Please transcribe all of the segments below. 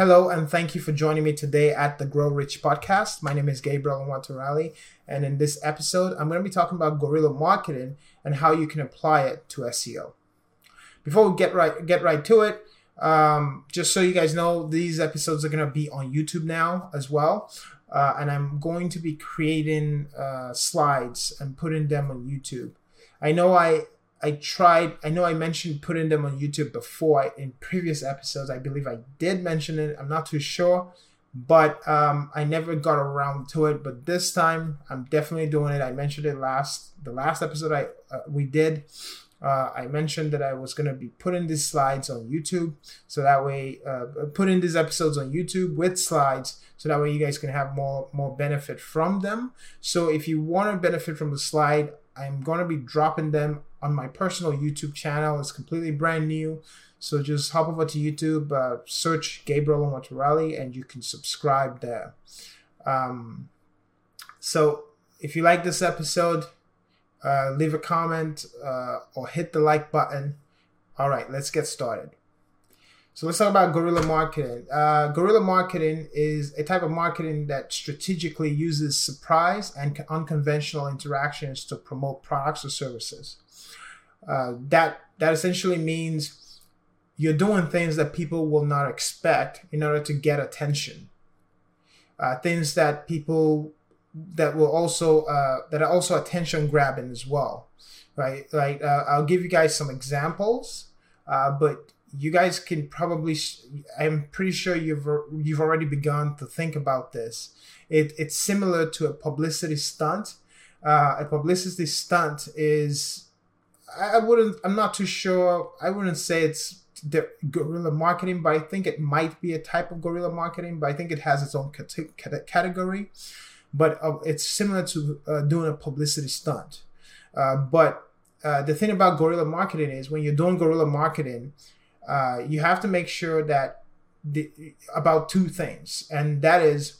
Hello, and thank you for joining me today at the Grow Rich Podcast. My name is Gabriel Muantarelli, and in this episode, I'm going to be talking about guerrilla marketing and how you can apply it to SEO. Before we get right to it, just so you guys know, these episodes are going to be on YouTube now as well, and I'm going to be creating slides and putting them on YouTube. I mentioned putting them on YouTube before in previous episodes. I believe I did mention it. I'm not too sure, but I never got around to it. But this time, I'm definitely doing it. I mentioned it the last episode we did. I mentioned that I was going to be putting these slides on YouTube. So that way, putting these episodes on YouTube with slides. So that way you guys can have more benefit from them. So if you want to benefit from the slide, I'm going to be dropping them on my personal YouTube channel. It's completely brand new. So just hop over to YouTube, search Gabriel Muantarelli, and you can subscribe there. So if you like this episode, leave a comment or hit the like button. All right, let's get started. So let's talk about guerrilla marketing. Guerrilla marketing is a type of marketing that strategically uses surprise and unconventional interactions to promote products or services. That essentially means you're doing things that people will not expect in order to get attention. Things that people that will also that are also attention grabbing as well, right? Like I'll give you guys some examples, but you guys can probably, I'm pretty sure you've already begun to think about this. It's similar to a publicity stunt. A publicity stunt is, I'm not too sure. I wouldn't say it's guerrilla marketing, but I think it might be a type of guerrilla marketing, but I think it has its own category. But it's similar to doing a publicity stunt. But the thing about guerrilla marketing is when you're doing guerrilla marketing, you have to make sure that about two things, and that is,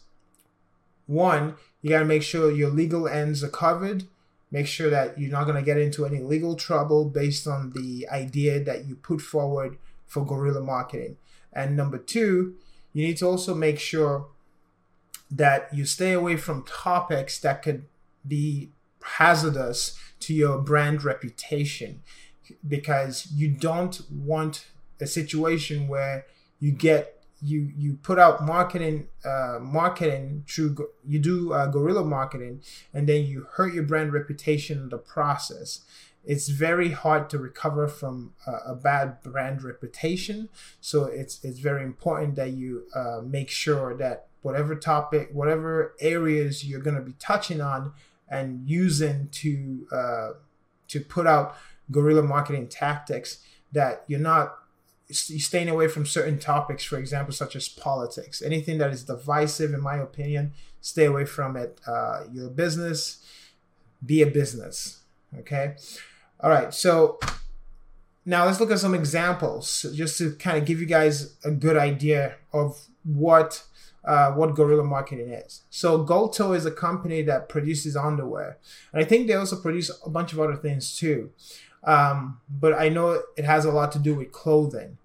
one, you got to make sure your legal ends are covered. Make sure that you're not going to get into any legal trouble based on the idea that you put forward for guerrilla marketing. And number two, you need to also make sure that you stay away from topics that could be hazardous to your brand reputation, because you don't want a situation where you get you put out marketing through you do guerrilla marketing and then you hurt your brand reputation in the process. It's very hard to recover from a bad brand reputation, so it's very important that you make sure that whatever areas you're going to be touching on and using to put out guerrilla marketing tactics, that you're staying away from certain topics, for example, such as politics. Anything that is divisive, in my opinion, stay away from it. Your business, be a business. Okay. All right. So now let's look at some examples just to kind of give you guys a good idea of what guerrilla marketing is. So Goldtoe is a company that produces underwear. And I think they also produce a bunch of other things too. But I know it has a lot to do with clothing.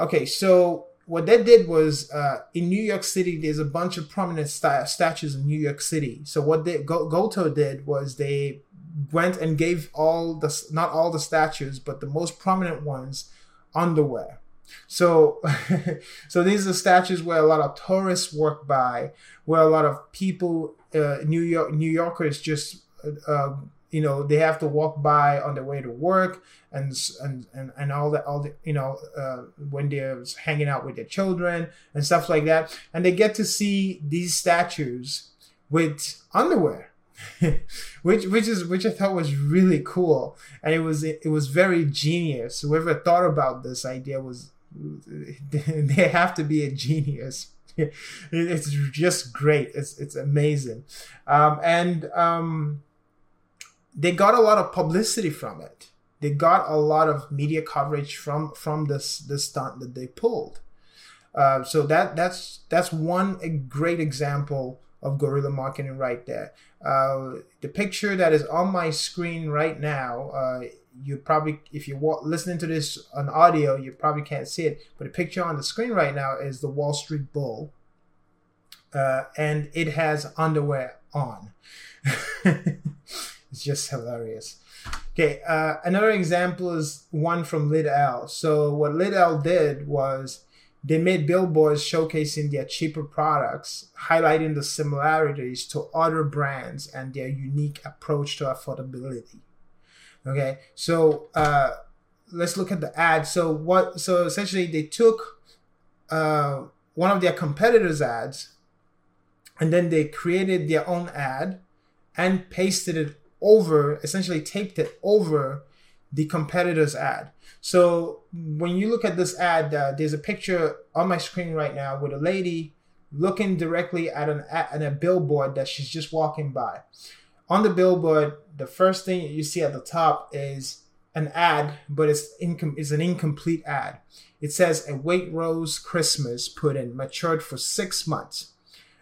Okay, so what they did was in New York City, there's a bunch of prominent statues in New York City. So what Goldtoe did was they went and gave not all the statues, but the most prominent ones, underwear. So these are statues where a lot of tourists walk by, where a lot of people, New Yorkers just, they have to walk by on their way to work and when they're hanging out with their children and stuff like that. And they get to see these statues with underwear, which I thought was really cool. And it was very genius. Whoever thought about this idea they have to be a genius. It's just great. It's amazing. They got a lot of publicity from it. They got a lot of media coverage from this stunt that they pulled. So that's a great example of guerrilla marketing right there. The picture that is on my screen right now you probably, if you're listening to this on audio, you probably can't see it, but the picture on the screen right now is the Wall Street Bull, and it has underwear on. It's just hilarious. Okay, another example is one from Lidl. So what Lidl did was they made billboards showcasing their cheaper products, highlighting the similarities to other brands and their unique approach to affordability. Okay, so let's look at the ad. So essentially they took one of their competitors' ads, and then they created their own ad and pasted it over, essentially taped it over the competitor's ad. So when you look at this ad, there's a picture on my screen right now with a lady looking directly at a billboard that she's just walking by. On the billboard, the first thing you see at the top is an ad, but it's an incomplete ad. It says a Waitrose Christmas pudding matured for 6 months,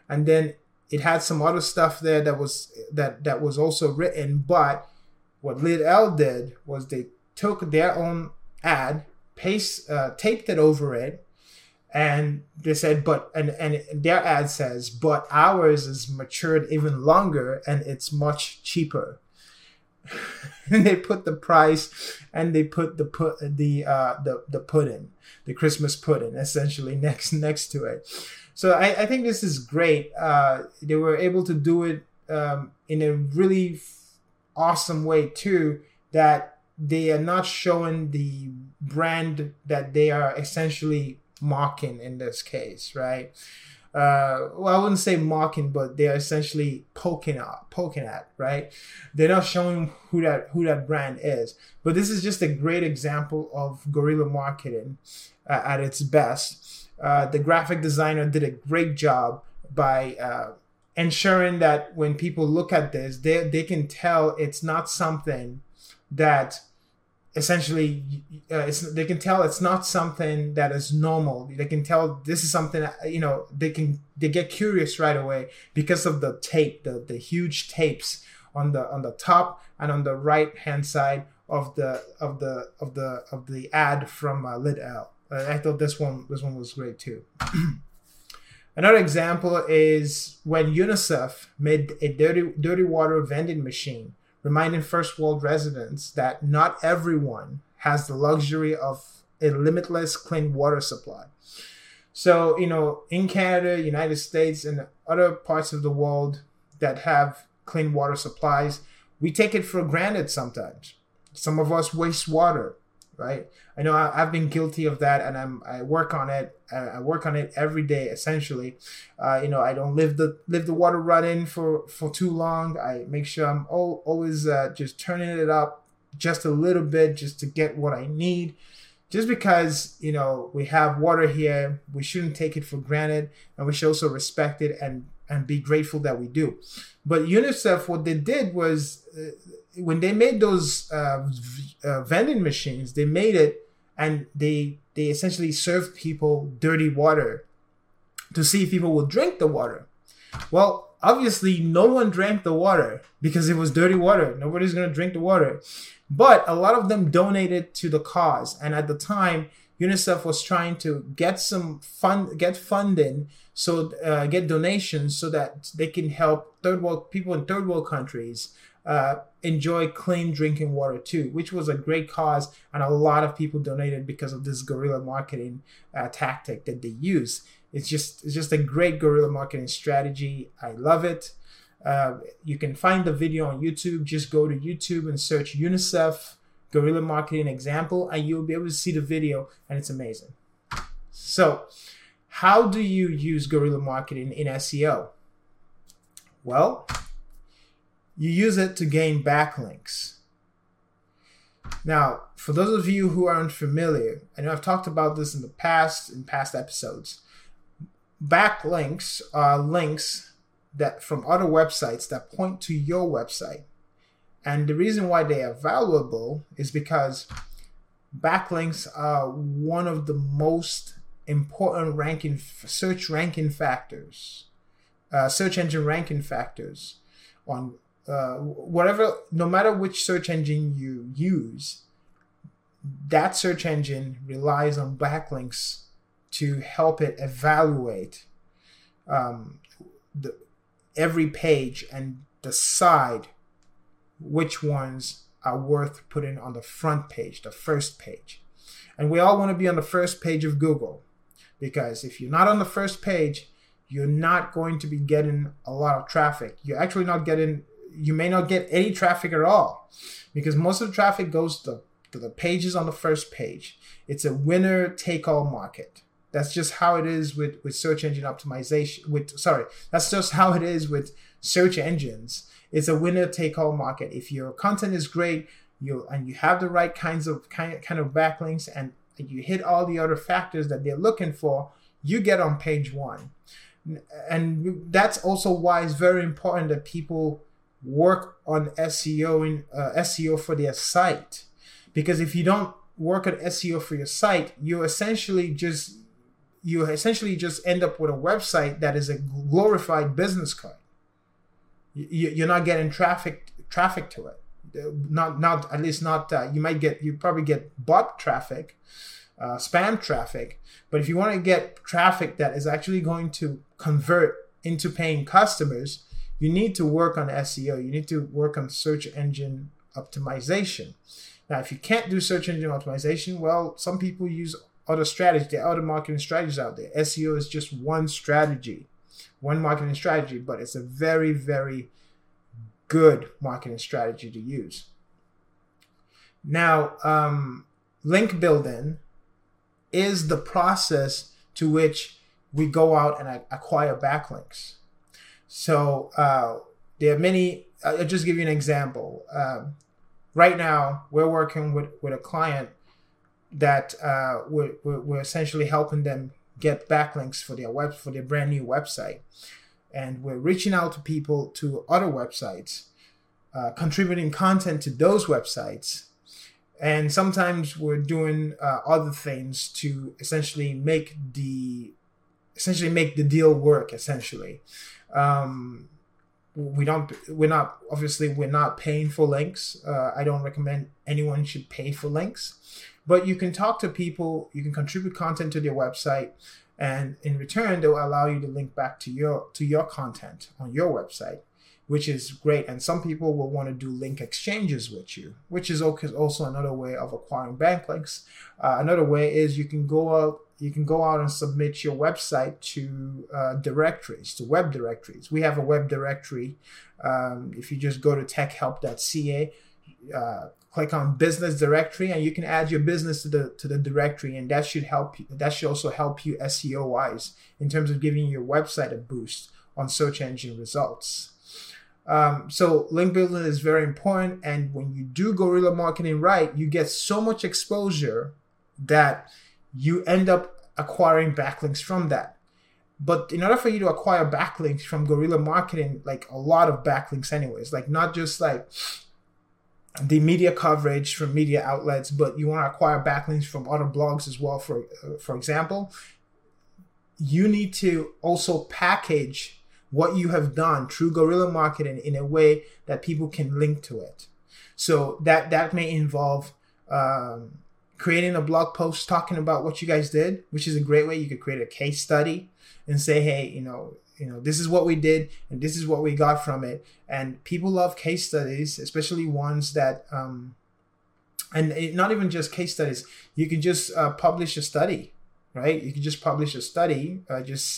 and then it had some other stuff there that was also written. But what Lidl did was they took their own ad, taped it over it, and they said, and their ad says, but ours is matured even longer and it's much cheaper. And they put the price and they put the pudding, the Christmas pudding, essentially next to it. So I think this is great. They were able to do it in a really awesome way too, that they are not showing the brand that they are essentially mocking in this case, right? Well, I wouldn't say mocking, but they're essentially poking at, right? They're not showing who that brand is. But this is just a great example of guerrilla marketing at its best. The graphic designer did a great job by ensuring that when people look at this, they can tell it's not something that essentially they can tell it's not something that is normal. They can tell this is something, they get curious right away because of the tape, the huge tapes on the top and on the right hand side of the ad from Lidl. I thought this one was great too. Another example is when UNICEF made a dirty water vending machine, reminding first world residents that not everyone has the luxury of a limitless clean water supply. So, in Canada, United States, and other parts of the world that have clean water supplies, we take it for granted sometimes. Some of us waste water, right? I know I've been guilty of that, and I work on it. I work on it every day, essentially. I don't leave the water running for too long. I make sure I'm always just turning it up just a little bit, just to get what I need. Just because we have water here, we shouldn't take it for granted, and we should also respect it and be grateful that we do. But UNICEF, what they did was, when they made those vending machines, they made it and they essentially served people dirty water to see if people would drink the water. Well, obviously, no one drank the water because it was dirty water. Nobody's going to drink the water. But a lot of them donated to the cause. And at the time, UNICEF was trying to get funding, so get donations so that they can help people in third world countries enjoy clean drinking water too, which was a great cause, and a lot of people donated because of this guerrilla marketing tactic that they use. It's just a great guerrilla marketing strategy. I love it. You can find the video on YouTube. Just go to YouTube and search UNICEF guerrilla marketing example, and you'll be able to see the video, and it's amazing. So, how do you use guerrilla marketing in SEO? Well, you use it to gain backlinks. Now, for those of you who aren't familiar, I know I've talked about this in the past, in past episodes. Backlinks are links that from other websites that point to your website. And the reason why they are valuable is because backlinks are one of the most important search engine ranking factors on whatever, no matter which search engine you use, that search engine relies on backlinks to help it evaluate every page and decide which ones are worth putting on the front page, the first page. And we all want to be on the first page of Google, because if you're not on the first page, you're not going to be getting a lot of traffic. You're actually not getting, you may not get any traffic at all, because most of the traffic goes to the pages on the first page. It's a winner-take-all market. That's just how it is with search engine optimization. That's just how it is with search engines. It's a winner-take-all market. If your content is great, you have the right kind of backlinks, and you hit all the other factors that they're looking for, you get on page one. And that's also why it's very important that people work on SEO for their site. Because if you don't work on SEO for your site, you essentially just end up with a website that is a glorified business card. You're not getting traffic to it. You probably get bot traffic, spam traffic. But if you want to get traffic that is actually going to convert into paying customers, you need to work on SEO. You need to work on search engine optimization. Now, if you can't do search engine optimization, well, some people use other strategies. There are other marketing strategies out there. SEO is just one strategy, one marketing strategy, but it's a very, very good marketing strategy to use. Now, link building is the process to which we go out and acquire backlinks. So there are many, I'll just give you an example. Right now, we're working with a client that we're essentially helping them get backlinks for their brand new website, and we're reaching out to people to other websites, contributing content to those websites, and sometimes we're doing other things to essentially make the deal work. We're not paying for links. I don't recommend anyone should pay for links, but you can talk to people, you can contribute content to their website, and in return, they'll allow you to link back to your content on your website, which is great. And some people will want to do link exchanges with you, which is also another way of acquiring backlinks. Another way is you can go out and submit your website to directories, to web directories. We have a web directory. If you just go to techhelp.ca, click on business directory, and you can add your business to the directory, and that should help you. That should also help you SEO wise in terms of giving your website a boost on search engine results. So link building is very important, and when you do guerrilla marketing right, you get so much exposure that you end up acquiring backlinks from that. But in order for you to acquire backlinks from guerrilla marketing, like a lot of backlinks anyways, like not just like the media coverage from media outlets, but you want to acquire backlinks from other blogs as well. For example, you need to also package what you have done through guerrilla marketing in a way that people can link to it. So that may involve creating a blog post talking about what you guys did, which is a great way. You could create a case study and say, hey, you know, this is what we did and this is what we got from it. And people love case studies, especially ones that, not even just case studies. You can just publish a study, right? You can just publish a study. You could just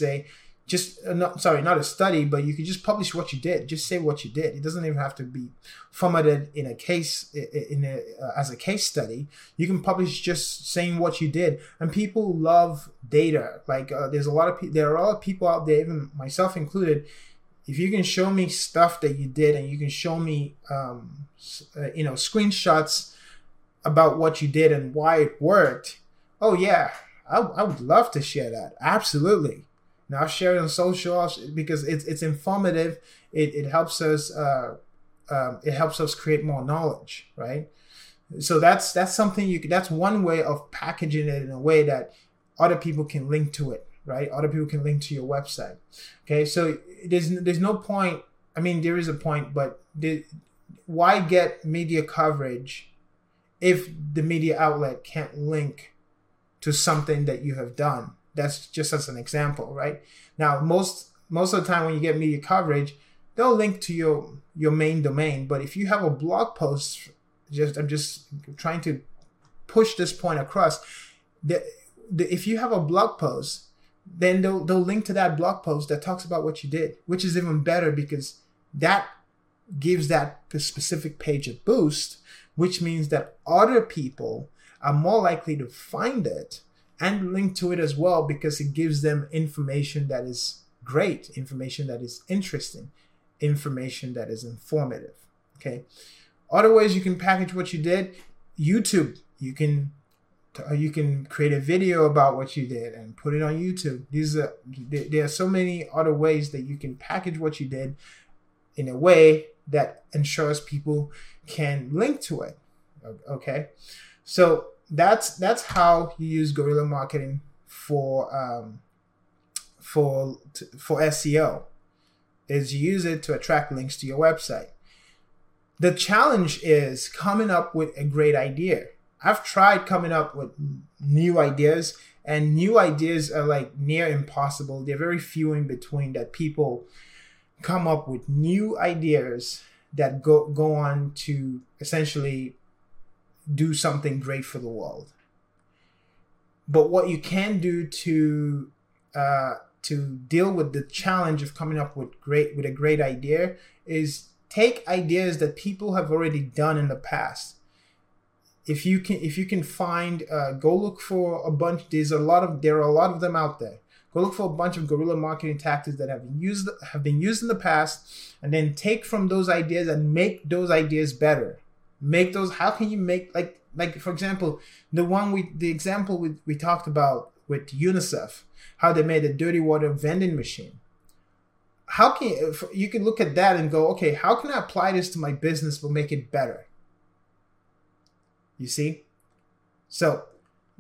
publish what you did. Just say what you did. It doesn't even have to be formatted in a case, as a case study. You can publish just saying what you did, and people love data. Like there are a lot of people out there, even myself included. If you can show me stuff that you did, and you can show me, screenshots about what you did and why it worked. Oh yeah, I would love to share that. Absolutely. Now, I'll share it on social because it's informative. It helps us. It helps us create more knowledge, right? So that's something you. That's one way of packaging it in a way that other people can link to it, right? Other people can link to your website. Okay, so there's no point I mean, there is a point, but why get media coverage if the media outlet can't link to something that you have done? That's just as an example, right? Now, most of the time when you get media coverage, they'll link to your main domain. But if you have a blog post, I'm just trying to push this point across. If you have a blog post, then they'll link to that blog post that talks about what you did, which is even better because that gives that specific page a boost, which means that other people are more likely to find it and link to it as well because it gives them information that is great, information that is interesting, information that is informative, okay? Other ways you can package what you did, YouTube, you can create a video about what you did and put it on YouTube. There are so many other ways that you can package what you did in a way that ensures people can link to it, okay? So that's how you use guerrilla marketing for SEO, is you use it to attract links to your website. The challenge is coming up with a great idea. I've tried coming up with new ideas, and new ideas are like near impossible. They're very few in between that people come up with new ideas that go on to essentially do something great for the world. But what you can do to deal with the challenge of coming up with a great idea is take ideas that people have already done in the past. If you can find, go look for a bunch. There are a lot of them out there. Go look for a bunch of guerrilla marketing tactics that have been used in the past, and then take from those ideas and make those ideas better. Make those. How can you make like for example the example we talked about with UNICEF, how they made a dirty water vending machine. You can look at that and go, okay, how can I apply this to my business but make it better? You see? So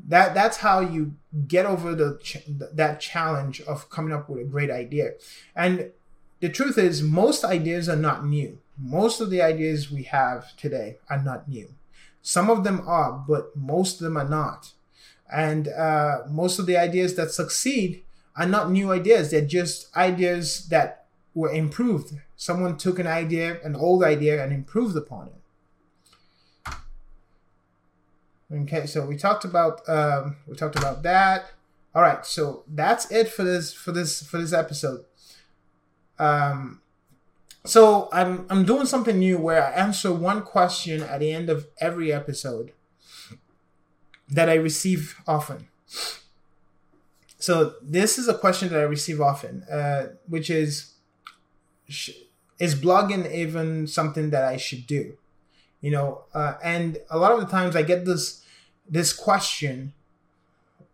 that's how you get over that challenge of coming up with a great idea. And the truth is, most ideas are not new. Most of the ideas we have today are not new. Some of them are, but most of them are not. And most of the ideas that succeed are not new ideas. They're just ideas that were improved. Someone took an idea, an old idea, and improved upon it. Okay, so we talked about that. All right, so that's it for this episode. So I'm doing something new where I answer one question at the end of every episode that I receive often. So this is a question that I receive often, which is blogging even something that I should do? You know, and a lot of the times I get this question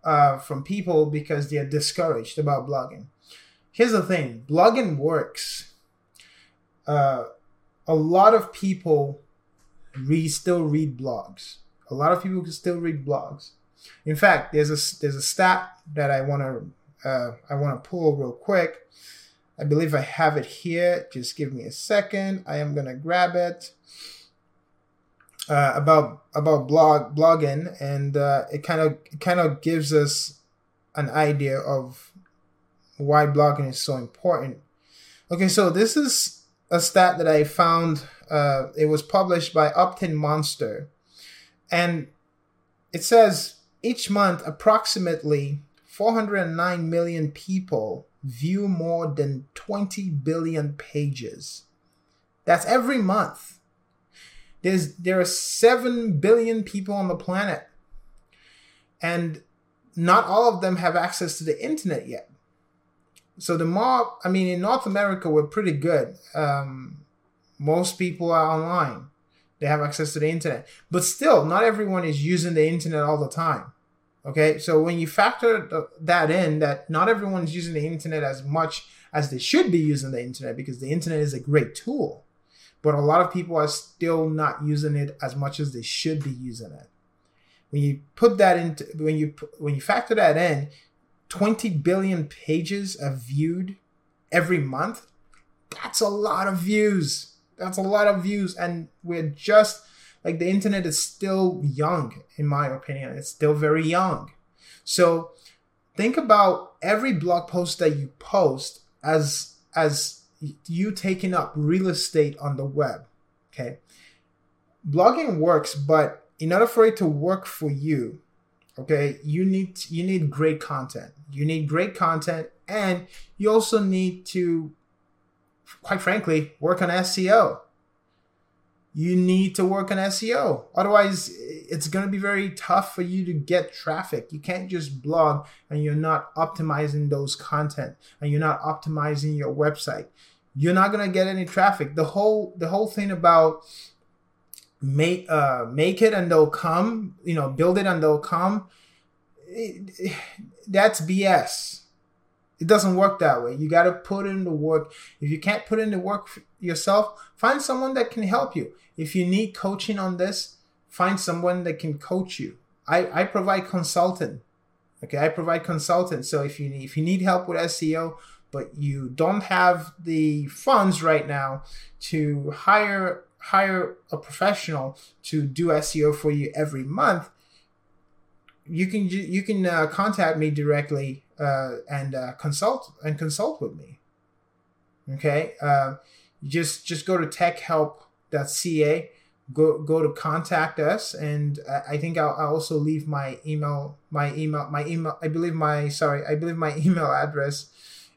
from people because they're discouraged about blogging. Here's the thing. Blogging works. A lot of people still read blogs. A lot of people can still read blogs. In fact, there's a stat that I want to pull real quick. I believe I have it here. Just give me a second. I am going to grab it. About blogging, and it kind of gives us an idea of why blogging is so important. Okay, so this is a stat that I found. It was published by Upton Monster, and it says each month approximately 409 million people view more than 20 billion pages. That's every month. There are 7 billion people on the planet, and not all of them have access to the internet yet. So in North America, we're pretty good. Most people are online. They have access to the internet, but still not everyone is using the internet all the time. Okay. So when you factor that in, that not everyone's using the internet as much as they should be using the internet, because the internet is a great tool. But a lot of people are still not using it as much as they should be using it. When you put that into, when you factor that in, 20 billion pages are viewed every month. That's a lot of views. That's a lot of views. And we're just like, the internet is still young, in my opinion. It's still very young. So think about every blog post that you post as you taking up real estate on the web. Okay. Blogging works, but in order for it to work for you, okay, you need great content. You need great content, and you also need to, quite frankly, work on SEO. You need to work on SEO. Otherwise, it's going to be very tough for you to get traffic. You can't just blog and you're not optimizing those content and you're not optimizing your website. You're not going to get any traffic. The whole thing about make it and they'll come, build it and they'll come, that's BS. It doesn't work that way. You got to put in the work. If you can't put in the work yourself, find someone that can help you. If you need coaching on this, find someone that can coach you. I provide consulting. Okay, I provide consulting. So if you need help with SEO, but you don't have the funds right now to hire a professional to do SEO for you every month, you can contact me directly and consult with me. Okay, just go to techhelp.ca, go to contact us, and I think I'll also leave my email. I believe my email address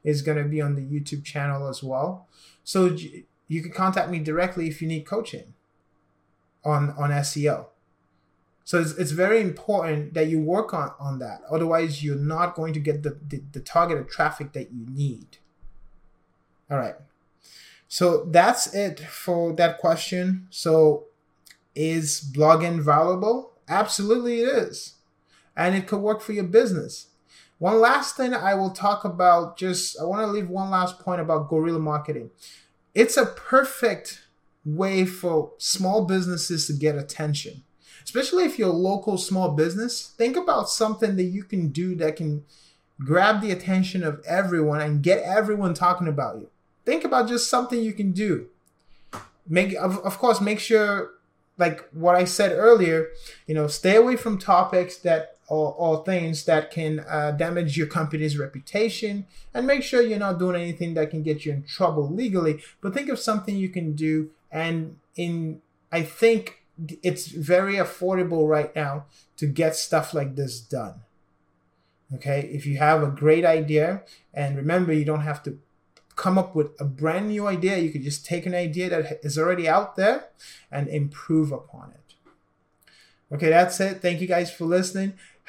is going to be on the YouTube channel as well. So you can contact me directly if you need coaching on SEO. So it's very important that you work on that. Otherwise, you're not going to get the targeted traffic that you need. All right. So that's it for that question. So is blogging valuable? Absolutely it is. And it could work for your business. One last thing I will talk about, I want to leave one last point about guerrilla marketing. It's a perfect way for small businesses to get attention. Especially if you're a local small business, think about something that you can do that can grab the attention of everyone and get everyone talking about you. Think about just something you can do. Make sure, like what I said earlier, stay away from topics that or things that can damage your company's reputation, and make sure you're not doing anything that can get you in trouble legally. But think of something you can do, I think it's very affordable right now to get stuff like this done. Okay, if you have a great idea, and remember, you don't have to come up with a brand new idea. You could just take an idea that is already out there and improve upon it. Okay, that's it. Thank you guys for listening.